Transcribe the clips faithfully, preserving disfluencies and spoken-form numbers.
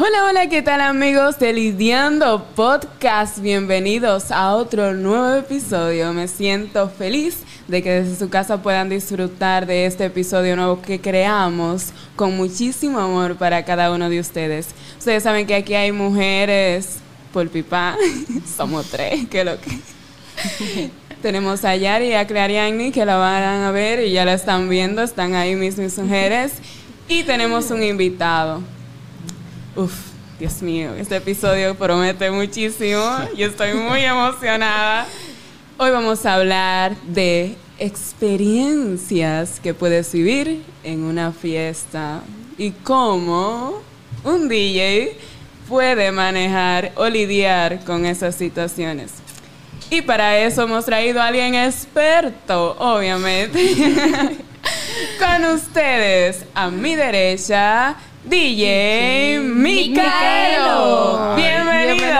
Hola, hola, ¿qué tal amigos de Lidiando Podcast? Bienvenidos a otro nuevo episodio. Me siento feliz de que desde su casa puedan disfrutar de este episodio nuevo que creamos con muchísimo amor para cada uno de ustedes. Ustedes saben que aquí hay mujeres por pipa, somos tres, que lo que... Tenemos a Yari y a Clariani, que la van a ver y ya la están viendo, están ahí mis mis mujeres. Y tenemos un invitado. Uf, Dios mío, este episodio promete muchísimo. Yo estoy muy emocionada. Hoy vamos a hablar de experiencias que puedes vivir en una fiesta y cómo un D J puede manejar o lidiar con esas situaciones. Y para eso hemos traído a alguien experto, obviamente. Con ustedes, a mi derecha, D J Micaelo. Bienvenido.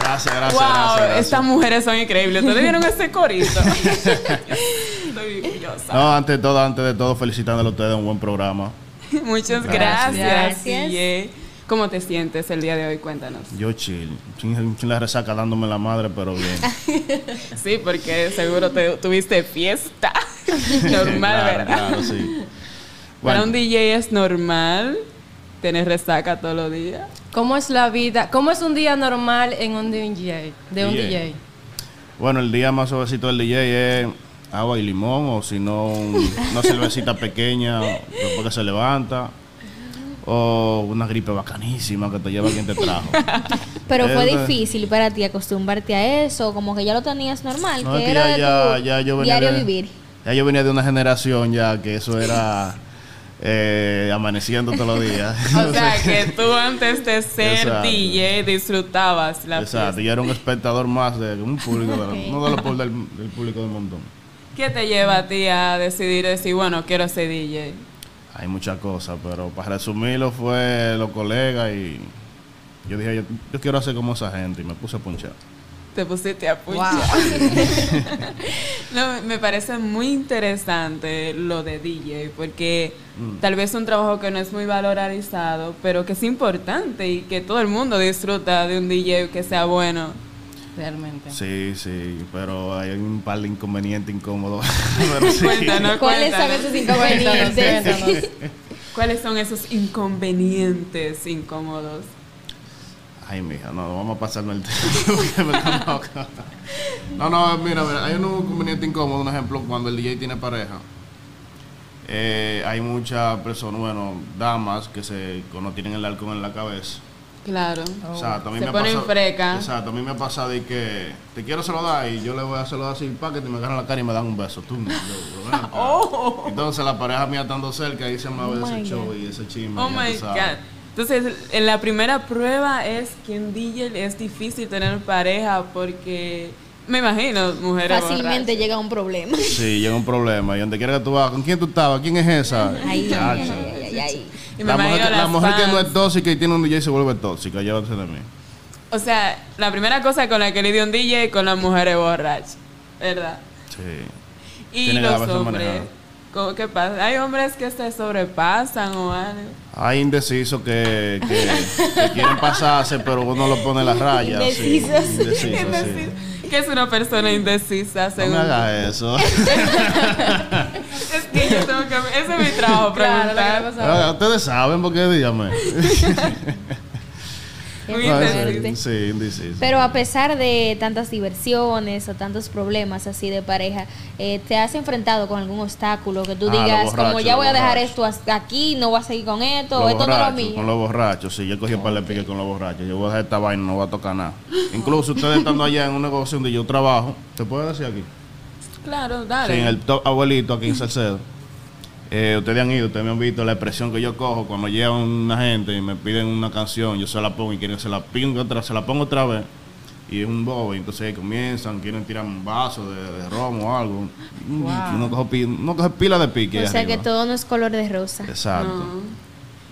Gracias, gracias. Wow, gracias, gracias. Estas mujeres son increíbles. ¿Ustedes vieron ese corito? Estoy orgullosa. No, antes de todo, antes de todo, felicitándole a ustedes, un buen programa. Muchas gracias. Gracias. gracias. Yeah. ¿Cómo te sientes el día de hoy? Cuéntanos. Yo chill, sin, sin la resaca dándome la madre, pero bien. Sí, porque seguro te, tuviste fiesta. Normal, claro, ¿verdad? Claro, sí. Bueno. Para un D J es normal tener resaca todos los días. ¿Cómo es la vida? ¿Cómo es un día normal en un D J? De un D J. Bueno, el día más suavecito del D J es agua y limón, o si no, una cervecita pequeña, después que se levanta. O una gripe bacanísima que te lleva quien te trajo. Pero fue difícil para ti acostumbrarte a eso, como que ya lo tenías normal, no, que, que era ya, de tu ya, ya yo venía diario de, vivir. Ya yo venía de una generación ya que eso era eh, amaneciendo todos los días. O sea, que tú antes de ser exacto. D J disfrutabas la fiesta. Exacto, yo era un espectador más de un público, okay. de, no de los del, del público del montón. ¿Qué te lleva a ti a decidir, decir, bueno, quiero ser D J? Hay muchas cosas, pero para resumirlo fue los colegas y yo dije, yo, yo quiero hacer como esa gente y me puse a punchar. Te pusiste a punchar. Wow. No, me parece muy interesante lo de D J, porque mm. tal vez es un trabajo que no es muy valorizado, pero que es importante y que todo el mundo disfruta de un D J que sea bueno. Realmente. Sí, sí, pero hay un par de inconvenientes incómodos. Sí. Cuéntanos, ¿cuáles son esos inconvenientes? Cuéntanos, cuéntanos. ¿Cuáles son esos inconvenientes incómodos? Ay, mija, no, vamos a pasarnos el tiempo. No, no, mira, mira, hay un inconveniente incómodo, un ejemplo, cuando el D J tiene pareja. Eh, hay muchas personas, bueno, damas que se no tienen el alcohol en la cabeza. Claro. Oh. O sea, a mí se me ponen pasado, freca. Exacto, a mí me ha pasado de que te quiero saludar y yo le voy a saludar así para que te me agarran la cara y me dan un beso. Tú, oh. Entonces la pareja mía estando cerca y se me va a ver ese show y ese chisme. Oh my God. Entonces, en la primera prueba es que en D J es difícil tener pareja porque... Me imagino, mujeres fácilmente borrachas. Llega un problema. Sí, llega un problema. Y donde quiera que tú vas, ¿con quién tú estabas? ¿Quién es esa? Ay, ay, ay, ay. Y la mujer, que, la mujer que no es tóxica y tiene un D J se vuelve tóxica, llévate de mí. O sea, la primera cosa con la que lidia un D J es con las mujeres borrachas, ¿verdad? Sí. Y tiene los hombres, ¿qué pasa? Hay hombres que se sobrepasan o algo. Hay indecisos que, que, que quieren pasarse, pero uno lo pone las rayas. Indecisos. Sí, indecisos, indecisos. Sí. ¿Qué es una persona indecisa, según? No me hagas eso. Es que yo tengo que... Ese es mi trabajo, preguntar. Claro, ustedes saben por qué, díganme. Muy no, indecisa. Sí, indecisa. Pero a pesar de tantas diversiones o tantos problemas así de pareja, eh, ¿te has enfrentado con algún obstáculo que tú ah, digas, borracho, como ya voy a dejar esto aquí, no voy a seguir con esto, lo esto borracho, no es lo mío? Con los borrachos, sí, yo cogí okay. para el pique con los borrachos, yo voy a dejar esta vaina, no voy a tocar nada. Incluso ustedes estando allá en un negocio donde yo trabajo, ¿te puedo decir aquí? Claro, dale. Sí, en el Top Abuelito aquí en Salcedo. Eh, ustedes han ido, ustedes me han visto la expresión que yo cojo cuando llega una gente y me piden una canción, yo se la pongo y quieren se la pingo otra, se la pongo otra vez y es un bobo, y entonces ahí comienzan, quieren tirar un vaso de, de romo o algo, wow. uno, coge, uno coge pila de pique. O sea arriba. Que todo no es color de rosa. Exacto. No.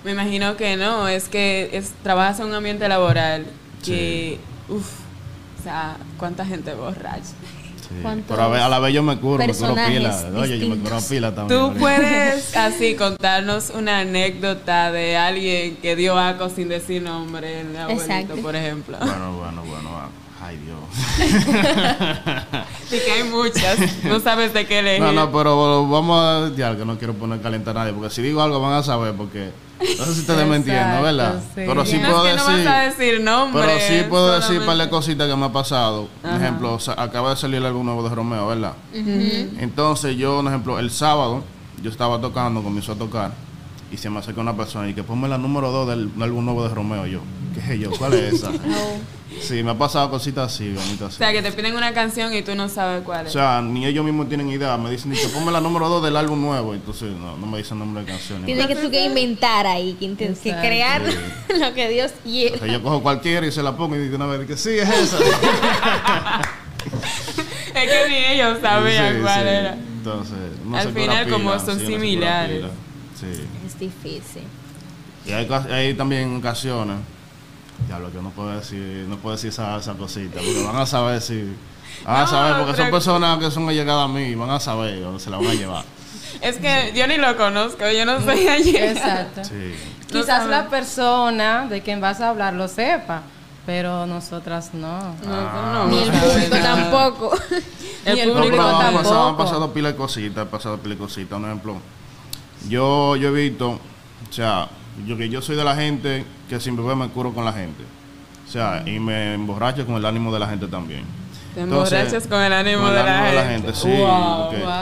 Me imagino que no, es que es, trabajas en un ambiente laboral que, sí. uff, o sea, cuánta gente borracha. Sí. Pero a, ver, a la vez yo me curo, me curo pila. Oye, yo me curo pila también. ¿Tú puedes así contarnos una anécdota de alguien que dio aco sin decir nombre, el abuelito, exacto, por ejemplo? Bueno, bueno, bueno. Ay, Dios. Sí que hay muchas. No sabes de qué elegir. No, no, pero vamos a dialogar, que no quiero poner caliente a nadie, porque si digo algo van a saber, porque... No sé si ustedes me entienden, ¿verdad? Sí. Pero sí no puedo es que decir... No vas a decir nombres, pero sí puedo solamente decir un par de cositas que me ha pasado. Por ejemplo, acaba de salir el álbum nuevo de Romeo, ¿verdad? Uh-huh. Entonces yo, por ejemplo, el sábado, yo estaba tocando, comenzó a tocar, y se me acerca una persona y que ponme la número dos del álbum nuevo de Romeo. Yo, ¿qué es yo? ¿Cuál es esa? No. Sí, me ha pasado cositas así, bonitas así. O sea, que te piden una canción y tú no sabes cuál es. O sea, ni ellos mismos tienen idea. Me dicen, dice, ponme la número dos del álbum nuevo. Entonces, no, no me dicen nombre de canciones. Tienes que tú que inventar ahí, que, que crear sí. lo que Dios quiera. O sea, yo cojo cualquiera y se la pongo y digo una vez que sí, es esa. Es que ni ellos sabían sí, cuál sí. era. Entonces, no al final, pila, como son sí, similares. No sí. Es difícil. Y hay, hay también ocasiones. Ya lo que no puedo decir, no puedo decir esa, esa cosita, porque van a saber si... Van no, a saber, porque son personas que son allegadas a mí, van a saber, se la van a llevar. Es que sí. yo ni lo conozco, yo no soy allegada. Exacto. Sí. Quizás no la persona de quien vas a hablar lo sepa, pero nosotras no. Ah, no, no, ni el público tampoco. El ni el público no, tampoco. Han pasado, han pasado pila de cositas, han pasado pila de cositas. Un ejemplo, yo, yo he visto, o sea... Yo, que yo soy de la gente que siempre me curo con la gente. O sea, y me emborracho con el ánimo de la gente también. Te Entonces, emborrachas con el ánimo, con el ánimo de, la de la gente. Sí, wow, okay. wow.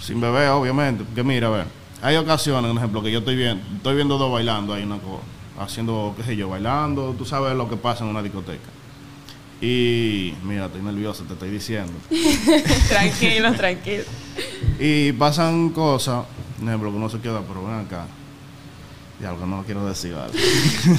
Sin beber, obviamente. Que mira, a ver. Hay ocasiones, por ejemplo, que yo estoy viendo, estoy viendo dos bailando ahí, una cosa, haciendo, qué sé yo, bailando. Tú sabes lo que pasa en una discoteca. Y mira, estoy nervioso, te estoy diciendo. Tranquilo, tranquilo. Y pasan cosas, por ejemplo, que uno se queda, pero ven acá. Y algo no lo quiero decir, ¿vale?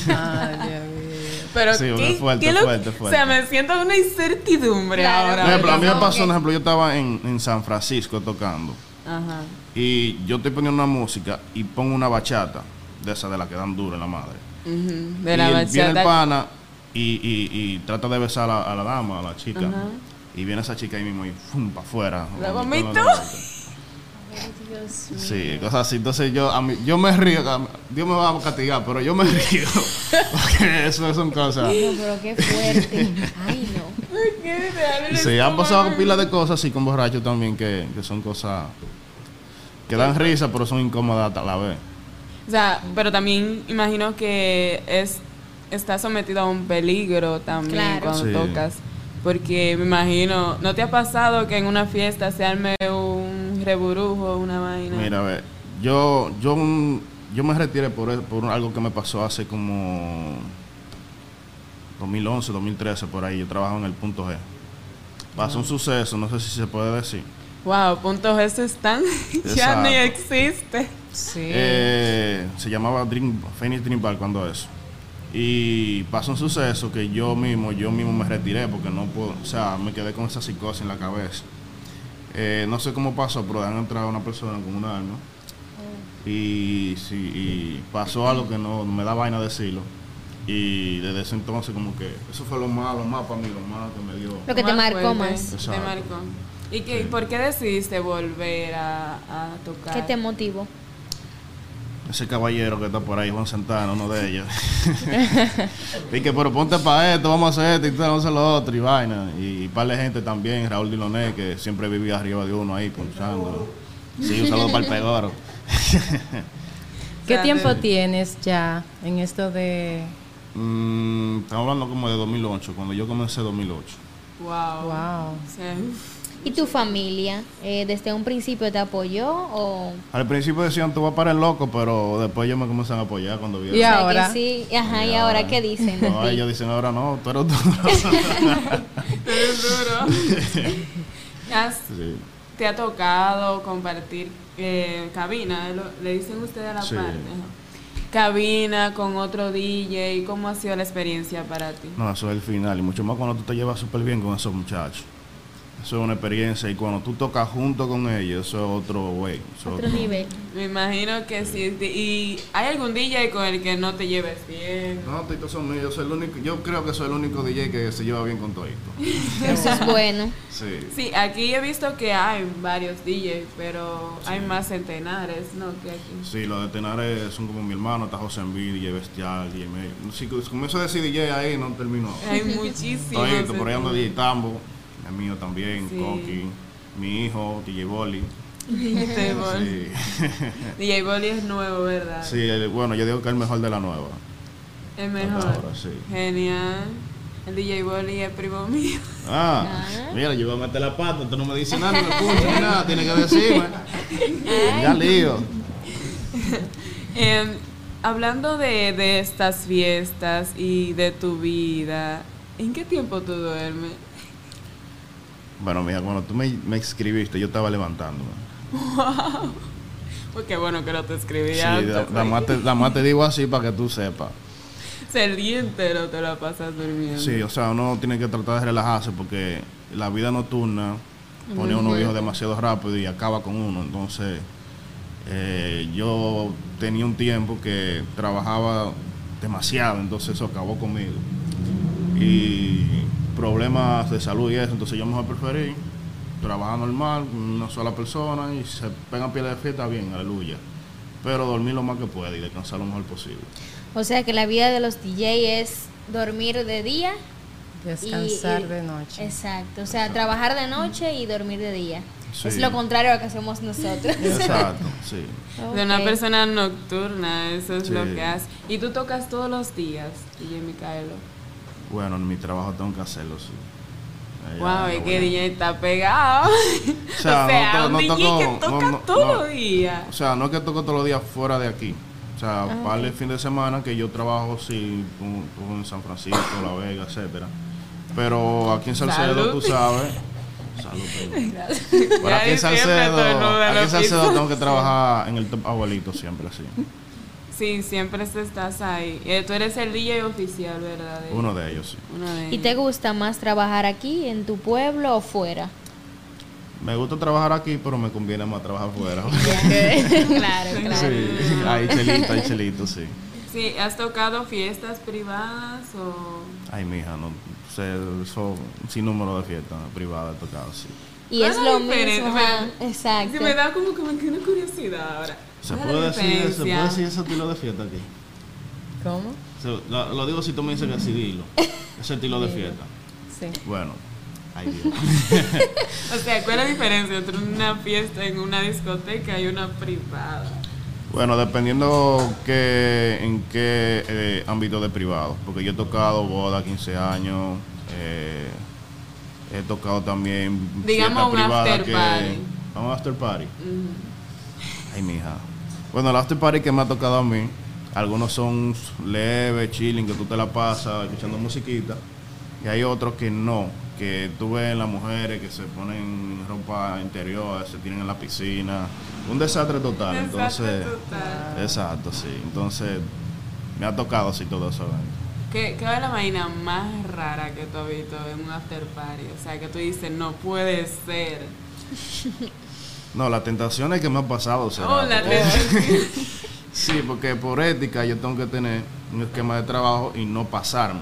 Ay, Dios mío. Pero sí, ¿qué, fuerte, ¿qué lo, fuerte, fuerte. O sea, me siento una incertidumbre claro, ahora. Por ejemplo, a mí me pasó, por ejemplo, yo estaba en, en San Francisco tocando. Ajá. Y yo estoy poniendo una música y pongo una bachata, de esa de la que dan duro en la madre. Uh-huh. De y la el, bachata. Viene el pana y, y, y trata de besar a la, a la dama, a la chica. Ajá. Y viene esa chica ahí mismo y ¡fum! Para afuera. ¿La vomito? Sí, cosas así. Entonces yo a mí, yo me río. Dios me va a castigar, pero yo me río. Porque eso son cosas. Pero, pero qué fuerte. Ay, no. Sí, han pasado pilas de cosas así con borrachos también que, que son cosas que dan risa, pero son incómodas a la vez. O sea, pero también imagino que es está sometido a un peligro también claro. cuando sí. tocas. Porque me imagino, ¿no te ha pasado que en una fiesta se arme un reburujo, una vaina? Mira, a ver, yo yo, yo me retiré por, por algo que me pasó hace como dos mil once, dos mil trece, por ahí. Yo trabajaba en el Punto G. Pasó un suceso, no sé si se puede decir. Wow, Punto G es tan... ya ni existe. Sí. Eh, se llamaba Dream Phoenix Dream Bar cuando eso. Y pasó un suceso que yo mismo, yo mismo me retiré porque no puedo, o sea, me quedé con esa psicosis en la cabeza. Eh, no sé cómo pasó, pero dejaron entrar a una persona con un arma. Y, sí, y pasó algo que no me da vaina decirlo. Y desde ese entonces como que eso fue lo malo, lo más para mí, lo malo que me dio. Lo que te marcó más. Te marcó. ¿Y qué, sí. por qué decidiste volver a, a tocar? ¿Qué te motivó? Ese caballero que está por ahí, Juan Santana, uno de ellos. Y que, pero ponte para esto, vamos a hacer esto, y vamos a hacer lo otro, y vaina. Y, y par de gente también, Raúl Diloné, que siempre vivía arriba de uno ahí, pulsándolo. Sí, un saludo para el Pedro. ¿Qué tiempo tienes ya en esto de...? Mm, estamos hablando como de dos mil ocho, cuando yo comencé dos mil ocho. Wow. Wow. Sí. ¿Y tu familia eh, desde un principio te apoyó o...? Al principio decían, tú vas para el loco, pero después ellos me comenzaron a apoyar cuando vieron. ¿Y ahora? Sí. Ajá, ¿y, ¿y ahora qué dicen? No, ellos dicen, ahora no, tú eres duro. Tú eres duro. ¿Has, sí. ¿Te ha tocado compartir eh, cabina? ¿Le dicen ustedes a la sí. parte? Cabina con otro D J. ¿Cómo ha sido la experiencia para ti? No, eso es el final. Y mucho más cuando tú te llevas súper bien con esos muchachos. Eso es una experiencia, y cuando tú tocas junto con ellos, eso es otro güey. Otro, otro nivel. Me imagino que sí. sí. ¿Y hay algún D J con el que no te lleves bien? No, todos son míos. Yo soy el único, yo creo que soy el único D J que se lleva bien con todo esto. Eso es bueno. Sí. Sí, aquí he visto que hay varios D Js, pero sí. Hay más en Tenares, ¿no? Que aquí. Sí, los de Tenares son como mi hermano, está José Enví, D J Bestial, D J Micaelo. Si comienzo a decir D J ahí, no termino. Hay muchísimos. Por ahí ando D J Tambo. El mío también, sí. Koki, mi hijo, D J Bolly. D J Bolly. Sí. D J Bolly es nuevo, ¿verdad? Sí, el, bueno, yo digo que es el mejor de la nueva. El mejor. Ahora, sí. Genial. El D J Bolly es primo mío. Ah, ah, mira, yo voy a meter la pata, tú no me dices nada, no me escuchas ni nada, tienes que decirme. Ya lío. um, hablando de, de estas fiestas y de tu vida, ¿en qué tiempo tú duermes? Bueno, mija, cuando tú me, me escribiste, yo estaba levantándome. ¡Wow! Pues qué bueno que no te escribí antes. Sí, la más te, te digo así para que tú sepas. El día entero te la pasas durmiendo. Sí, o sea, uno tiene que tratar de relajarse porque la vida nocturna pone a uno viejo demasiado rápido y acaba con uno. Entonces, eh, yo tenía un tiempo que trabajaba demasiado, entonces eso acabó conmigo. Y problemas de salud y eso, entonces yo mejor preferí trabajar normal, una sola persona, y se pegan pieles de fiesta, bien, aleluya, pero dormir lo más que pueda y descansar lo mejor posible. O sea que la vida de los D J es dormir de día, descansar y, de noche. Exacto, o sea, exacto. Trabajar de noche y dormir de día. Sí. Es lo contrario a lo que hacemos nosotros. Exacto, sí. Okay. De una persona nocturna, eso es sí. Lo que hace. ¿Y tú tocas todos los días, D J Micaelo? Bueno, en mi trabajo tengo que hacerlo, sí. Allá, wow, es que el D J está pegado. O sea, o sea no, un no D J toco, que toca no, no, todos los no, días. O sea, no es que toco todos los días fuera de aquí. O sea, ah. Para el fin de semana que yo trabajo, sí, en San Francisco, La Vega, etcétera. Pero aquí en Salcedo, salud. Tú sabes. Salud, Pedro. Pero aquí en Salcedo, aquí en Salcedo tengo que trabajar en el top abuelito siempre, así. Sí, siempre estás ahí. Tú eres el D J oficial, ¿verdad? Uno de ellos, sí. Uno de ellos. ¿Y te gusta más trabajar aquí, en tu pueblo o fuera? Me gusta trabajar aquí, pero me conviene más trabajar fuera. Claro, claro. Sí, hay chelito, hay chelito, sí. Sí, ¿has tocado fiestas privadas o...? Ay, mija, no sé, son sin número de fiestas privadas he tocado, sí. Y es lo mismo, exacto. Se me da como que me queda curiosidad ahora. ¿Se puede, decir, ¿Se puede decir ese estilo de fiesta aquí? ¿Cómo? Se, lo, lo digo si tú me dices que sí, dilo. Ese estilo de fiesta. Sí. Bueno, ay Dios. O sea, ¿cuál es la diferencia entre una fiesta en una discoteca y una privada? Bueno, dependiendo que, en qué eh, ámbito de privado. Porque yo he tocado boda, quince años, eh, he tocado también. Digamos un after que, party. Un after party. Uh-huh. Ay, mija. Bueno, el after party que me ha tocado a mí, algunos son leves, chilling, que tú te la pasas escuchando musiquita, y hay otros que no, que tú ves las mujeres que se ponen ropa interior, se tiran en la piscina, un desastre total, desastre entonces, total. Exacto, sí, entonces me ha tocado así todo eso. ¿Qué, ¿Qué es la vaina más rara que tú has visto en un after party? O sea, que tú dices, no puede ser. No, las tentaciones que me han pasado. Será, oh, la porque, sí, porque por ética yo tengo que tener un esquema de trabajo y no pasarme.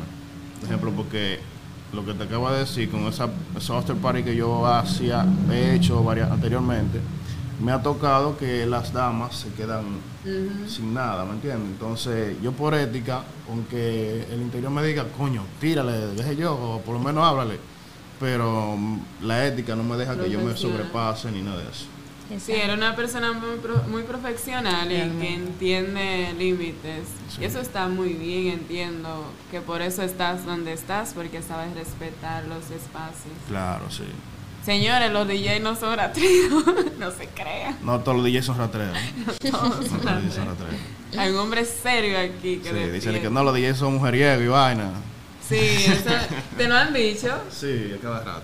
Por ejemplo, porque lo que te acabo de decir, con esa, esa after party que yo hacía, he hecho varias anteriormente, me ha tocado que las damas se quedan uh-huh. sin nada, ¿me entiendes? Entonces, yo por ética, aunque el interior me diga, coño, tírale, deje yo, o por lo menos háblale, pero la ética no me deja que yo me sobrepase ni nada de eso. Sí, era una persona muy, pro, muy profesional y uh-huh. que entiende límites. Sí. Y eso está muy bien, entiendo que por eso estás donde estás, porque sabes respetar los espacios. Claro, sí. Señores, los D Js no son rastreos, no se crean. No todos los D Js son rastreos. No todos son rastreos. Hay un hombre serio aquí que sí, dicen que no, los D Js son mujeriegos y vaina. Sí, eso, ¿te lo han dicho? Sí, a cada rato.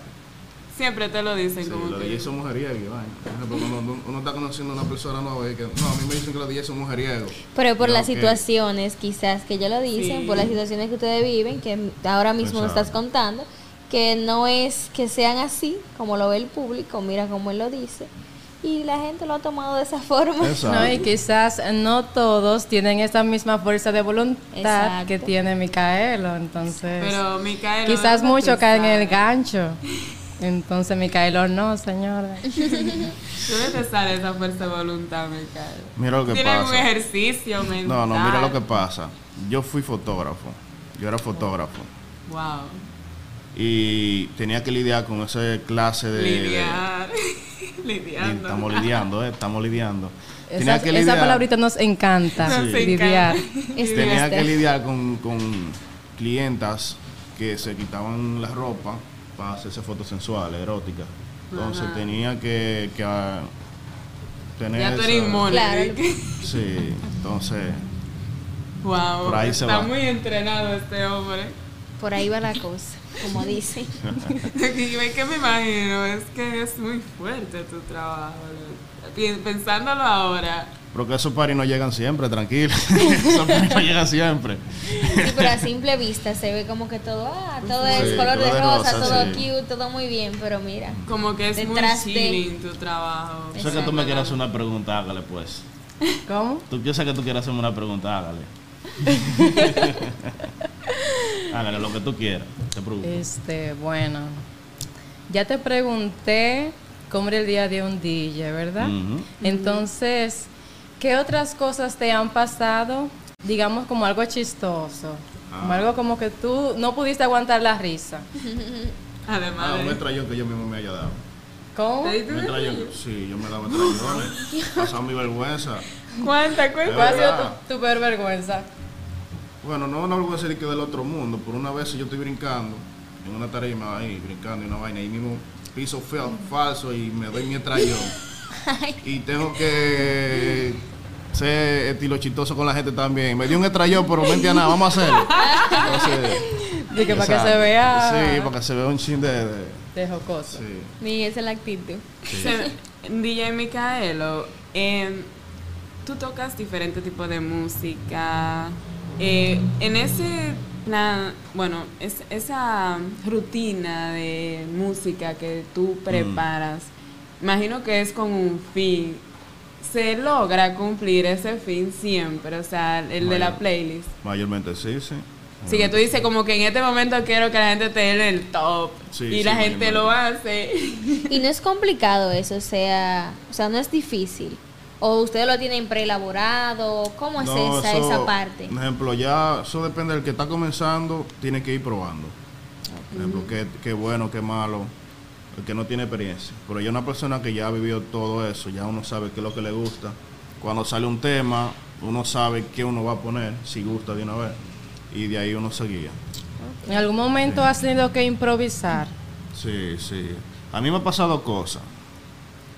Siempre te lo dicen. Sí, como los D Js son mujeriegos y vaina. Por ejemplo, cuando uno está conociendo a una persona nueva y que no, a mí me dicen que los D Js son mujeriegos. Pero por no, las okay. situaciones quizás que ya lo dicen, sí. Por las situaciones que ustedes viven, que ahora mismo nos estás contando. que no es que sean así como lo ve el público, mira como él lo dice, y la gente lo ha tomado de esa forma. No, y quizás no todos tienen esa misma fuerza de voluntad. Exacto. Que tiene Micaelo, entonces. Pero Micaelo quizás muchos caen en el gancho. Entonces Micaelo no, señora. Debe de estar esa fuerza de voluntad, Micaelo. Mira lo que Tienen pasa. Tienen un ejercicio mental. No, no, mira lo que pasa. Yo fui fotógrafo. Yo era fotógrafo. Wow. Y tenía que lidiar con esa clase de... Lidiar. De, lidiando. Estamos lidiando, eh, estamos lidiando. Esa, tenía que lidiar. Esa palabrita nos encanta. Nos sí. Lidiar. Tenía que lidiar con, con clientas que se quitaban la ropa para hacerse fotos sensuales, eróticas. Entonces Ajá. tenía que... que a, tener ya tú eres inmune. Claro. Sí, entonces... Wow, por ahí está se va. Muy entrenado este hombre. Por ahí va la cosa, como dicen. Es que me imagino, es que es muy fuerte tu trabajo. Pensándolo ahora. Pero que esos paris no llegan siempre, tranquilo. Esos paris no llegan siempre. Sí, pero a simple vista se ve como que todo, ah, todo sí, es color de rosa, rosa todo sí. cute, todo muy bien, pero mira. Como que es muy chilling de... tu trabajo. Yo sé que tú me quieras hacer una pregunta, hágale pues. ¿Cómo? Tú, yo sé que tú quieres hacerme una pregunta, hágale. Hágale lo que tú quieras, te pregunto. Este, bueno, ya te pregunté cómo era el día de un D J, ¿verdad? Uh-huh. Entonces, ¿qué otras cosas te han pasado? Digamos como algo chistoso, ah. como algo como que tú no pudiste aguantar la risa. Además, ah, me trayó que yo mismo me haya dado. ¿Cómo? Me trayó, sí, yo me daba trayones. Pasaba mi vergüenza. ¿Cuánta? ¿Cuál ha sido tu, tu peor vergüenza? Bueno, no una vergüenza de que del otro mundo. Por una vez yo estoy brincando en una tarima ahí, brincando en una vaina, y mismo piso feo, falso, y me doy mi trayón. Y tengo que ser estilo chistoso con la gente también. Me dio un estrellón, pero no entiendo nada, vamos a hacerlo. Entonces, de que para que se vea. Sí, para que se vea un chin de. de De jocoso. Sí. Ni esa es la actitud. Sí. D J Micaelo, eh, tú tocas diferentes tipos de música. Eh, en ese plan, bueno, es, esa rutina de música que tú preparas, mm. imagino que es con un fin. ¿Se logra cumplir ese fin siempre? O sea, el Mayor, de la playlist. Mayormente sí, sí. Así que tú dices como que en este momento quiero que la gente esté en el top, sí, y sí, la gente bien. Lo hace. Y no es complicado eso, o sea, o sea, no es difícil. ¿O ustedes lo tienen preelaborado? ¿Cómo no, es esa, eso, esa parte? Por ejemplo, ya eso depende del que está comenzando, tiene que ir probando. Por ejemplo, uh-huh. qué, qué bueno, qué malo, el que no tiene experiencia. Pero ya una persona que ya ha vivido todo eso, ya uno sabe qué es lo que le gusta. Cuando sale un tema, uno sabe qué uno va a poner, si gusta de una vez. Y de ahí uno seguía. ¿En algún momento sí. has tenido que improvisar? Sí, sí. A mí me ha pasado cosas.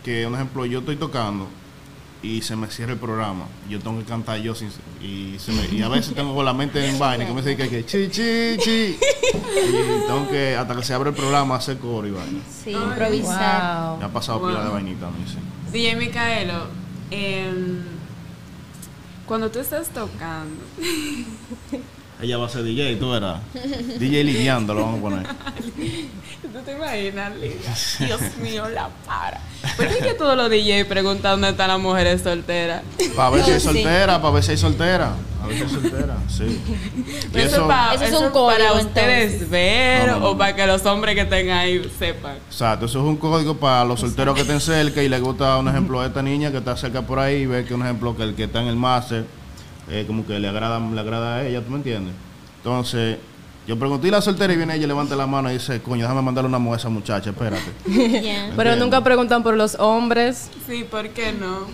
Que, por ejemplo, yo estoy tocando y se me cierra el programa. Yo tengo que cantar yo sin, y, se me, y a veces tengo la mente en vaina y comienzo a decir que chi, chi, chi. Y tengo que, hasta que se abre el programa, hacer coro y vaina. Sí, Ay, improvisar. Wow. Me ha pasado wow. pila de vainita a mí, sí. D J Micaelo, eh, cuando tú estás tocando... Ella va a ser D J, tú verás. D J Lidiando, lo vamos a poner. ¿Tú te imaginas, Lidia? Dios mío, la para. ¿Por qué es que todos los D Js preguntan dónde están las mujeres solteras? Para ver si hay soltera, para ver si hay soltera. A ver si hay soltera, sí. Y eso, eso, pa, eso es un código, para ustedes entonces. Ver no, no, no, o para que los hombres que estén ahí sepan. Exacto, eso es un código para los solteros que estén cerca y les gusta un ejemplo a esta niña que está cerca por ahí y ve que un ejemplo que el que está en el máster. Eh, como que le agrada, le agrada a ella, ¿tú me entiendes? Entonces, yo pregunté a la soltera y viene ella, levanta la mano y dice, coño, déjame mandarle una mujer a esa muchacha, espérate. Yeah. Pero nunca preguntan por los hombres. Sí, ¿por qué no?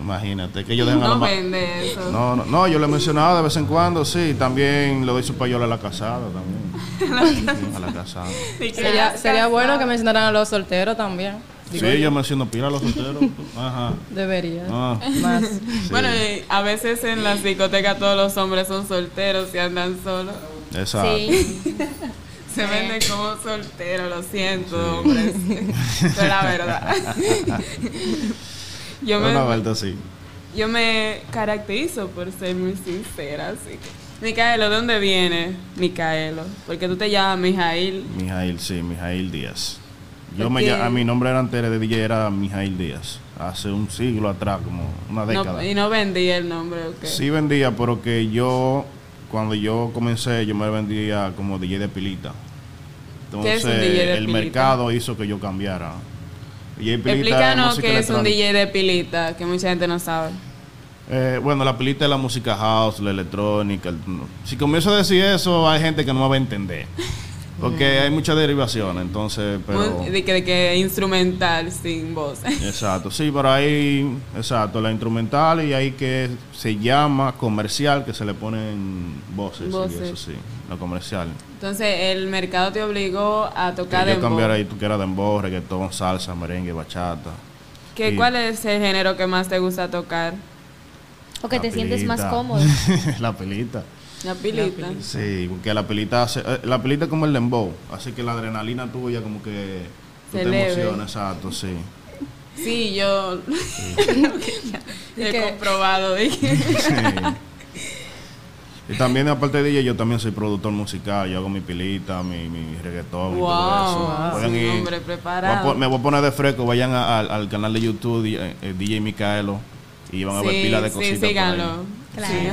Imagínate que yo dejan no vende eso. No, no, no, yo le he mencionado de vez en cuando, sí. También le doy su payola a la casada también. A la casada. Sí, sería, la sería bueno que mencionaran a los solteros también. Digo sí, yo menciono pila a los solteros. Ajá. Debería. Ah. Más. Sí. Bueno, a veces en las discotecas todos los hombres son solteros y andan solos. Exacto. Sí. Se venden como solteros, lo siento, sí. hombres. Pero la verdad. Yo me, vuelta, sí. yo me caracterizo por ser muy sincera, así que... Micaelo, ¿de dónde viene Micaelo? Porque tú te llamas Mijail. Mijail, sí, Mijail Díaz. Yo me llamo, a mi nombre era antes de D J, era Mijail Díaz. Hace un siglo atrás, como una década. No, ¿y no vendía el nombre? Okay. Sí vendía, pero que yo, cuando yo comencé, yo me vendía como D J de pilita. Entonces, el mercado hizo que yo cambiara. D J pilita. Explícanos qué es un D J de pilita, que mucha gente no sabe. Eh, bueno, la pilita es la música house, la electrónica. El, no. Si comienzo a decir eso, hay gente que no me va a entender. Porque hay muchas derivaciones, entonces, pero... De que, de que instrumental sin voz. Exacto, sí, pero ahí, exacto, la instrumental y ahí que se llama comercial, que se le ponen voces, voces. Y eso sí, la comercial. Entonces, el mercado te obligó a tocar dembow. Yo cambiar ahí, tú que eras dembow, reggaetón, salsa, merengue, bachata. ¿Qué, y, ¿Cuál es el género que más te gusta tocar? O que te pilita. Sientes más cómodo. La pilita. La pilita. Sí, porque la pilita hace, la pilita es como el dembow, así que la adrenalina tuya como que tú te emociona, exacto, sí. Sí, yo sí. he ¿Qué? comprobado. ¿eh? Sí. Y también aparte de ella, yo también soy productor musical, yo hago mi pilita, mi, mi reggaetón, wow, y todo eso. Wow, sí, ir, hombre, preparado. Voy a, me voy a poner de fresco, vayan a, a, al canal de YouTube D J Micaelo y van sí, a ver pila de cositas. Sí, síganlo. Claro. Sí.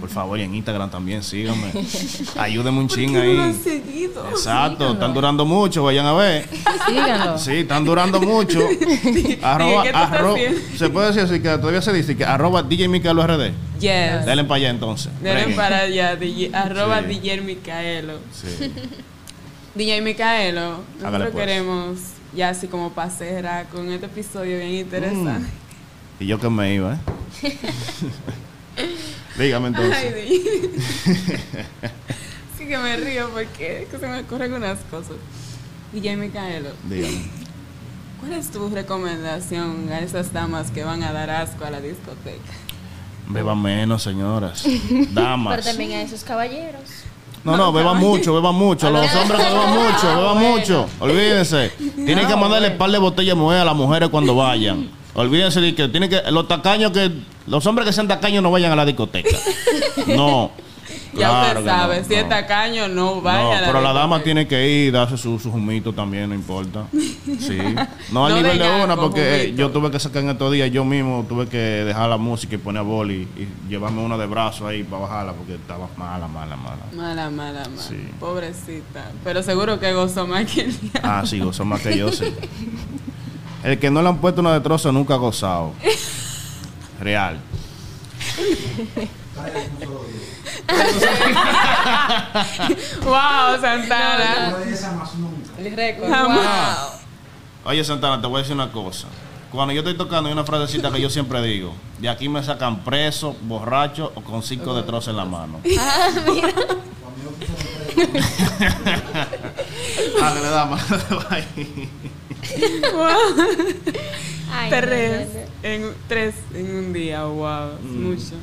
Por favor, y en Instagram también síganme. Ayúdenme un ching ahí. No seguido. Exacto, síganlo. Están durando mucho, vayan a ver. Síganlo. Sí, están durando mucho. Sí. Arroba, arroba, se puede decir así, que todavía se dice que arroba D J Micaelo R D. Yes. Denle para allá entonces. Denle para allá, D J, arroba sí. D J Micaelo. Sí. D J Micaelo, nosotros pues. queremos ya así como pasera con este episodio bien interesante. Mm. Y yo que me iba, ¿eh? Dígame entonces. Ay, sí que me río porque es que se me ocurren algunas cosas. D J Micaelo, dígame, ¿cuál es tu recomendación a esas damas que van a dar asco a la discoteca? Beba menos, señoras. Damas. Pero también a esos caballeros. No, no, beba mucho, beba mucho. Los hombres que beban mucho, beban mucho. Olvídense. Tienen que mandarle par de botellas de mujer a las mujeres cuando vayan. Olvídense de que tienen que... Los tacaños que... Los hombres que sean tacaños no vayan a la discoteca. No. Ya claro usted sabe. No, si no. es tacaño, no vayan no, a la pero discoteca. Pero la dama tiene que ir, darse sus su humitos también, no importa. Sí. No al no nivel de ganco, una, porque eh, yo tuve que sacar en estos días, yo mismo tuve que dejar la música y poner a Bolly y llevarme una de brazo ahí para bajarla, porque estaba mala, mala, mala. Mala, mala, mala. Sí. Pobrecita. Pero seguro que gozó más que el diablo. Ah, sí, gozó más que yo, sí. El que no le han puesto una de trozo nunca ha gozado. Real. Wow, Santana. No, no, no. El récord. Wow. Oye, Santana, te voy a decir una cosa. Cuando yo estoy tocando, hay una frasecita que yo siempre digo: de aquí me sacan preso, borracho o con cinco okay. de trozo en la mano. Ah, mira. Ah, le da más. Wow. Ay, tres, no, no, no. En, tres en un día, wow, mm. mucho.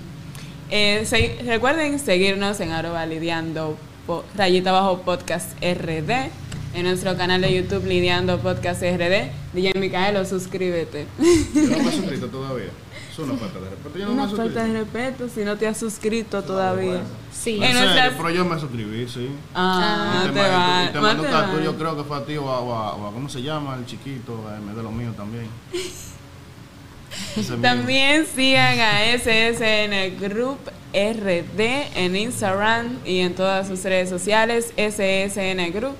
Eh, se, recuerden seguirnos en arroba Lidiando po, rayita abajo podcast R D, en nuestro canal de YouTube Lidiando Podcast R D. D J Micaelo, suscríbete. Yo no me he suscrito todavía. Es una falta de respeto. Yo no una me falta de respeto si no te has suscrito todavía. Sí. En serio, nuestras... Pero yo me suscribí, sí. Ah, te va. Te mando tú, yo creo que fue a ti o a, o a, o a ¿cómo se llama? El chiquito, me de los míos también. También sigan a S S N Group R D en Instagram y en todas sus redes sociales, S S N Group.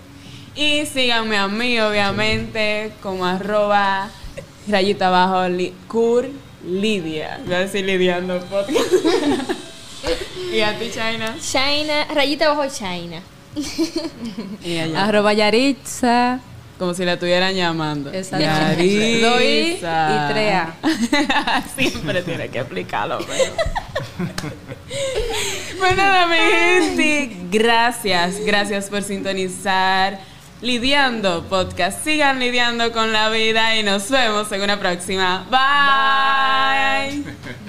Y síganme a mí, obviamente, sí. como arroba rayita abajo li, cur Lidia. Voy a decir Lidiando Podcast. Y a ti, China. China, rayita abajo China. Y allá. Arroba Yaritza. Como si la estuvieran llamando. Exacto. Yaritza. Lo I y trea. Siempre tiene que explicarlo, pero. Pues nada, mi gente. Gracias, gracias por sintonizar. Lidiando Podcast. Sigan lidiando con la vida y nos vemos en una próxima. Bye. Bye.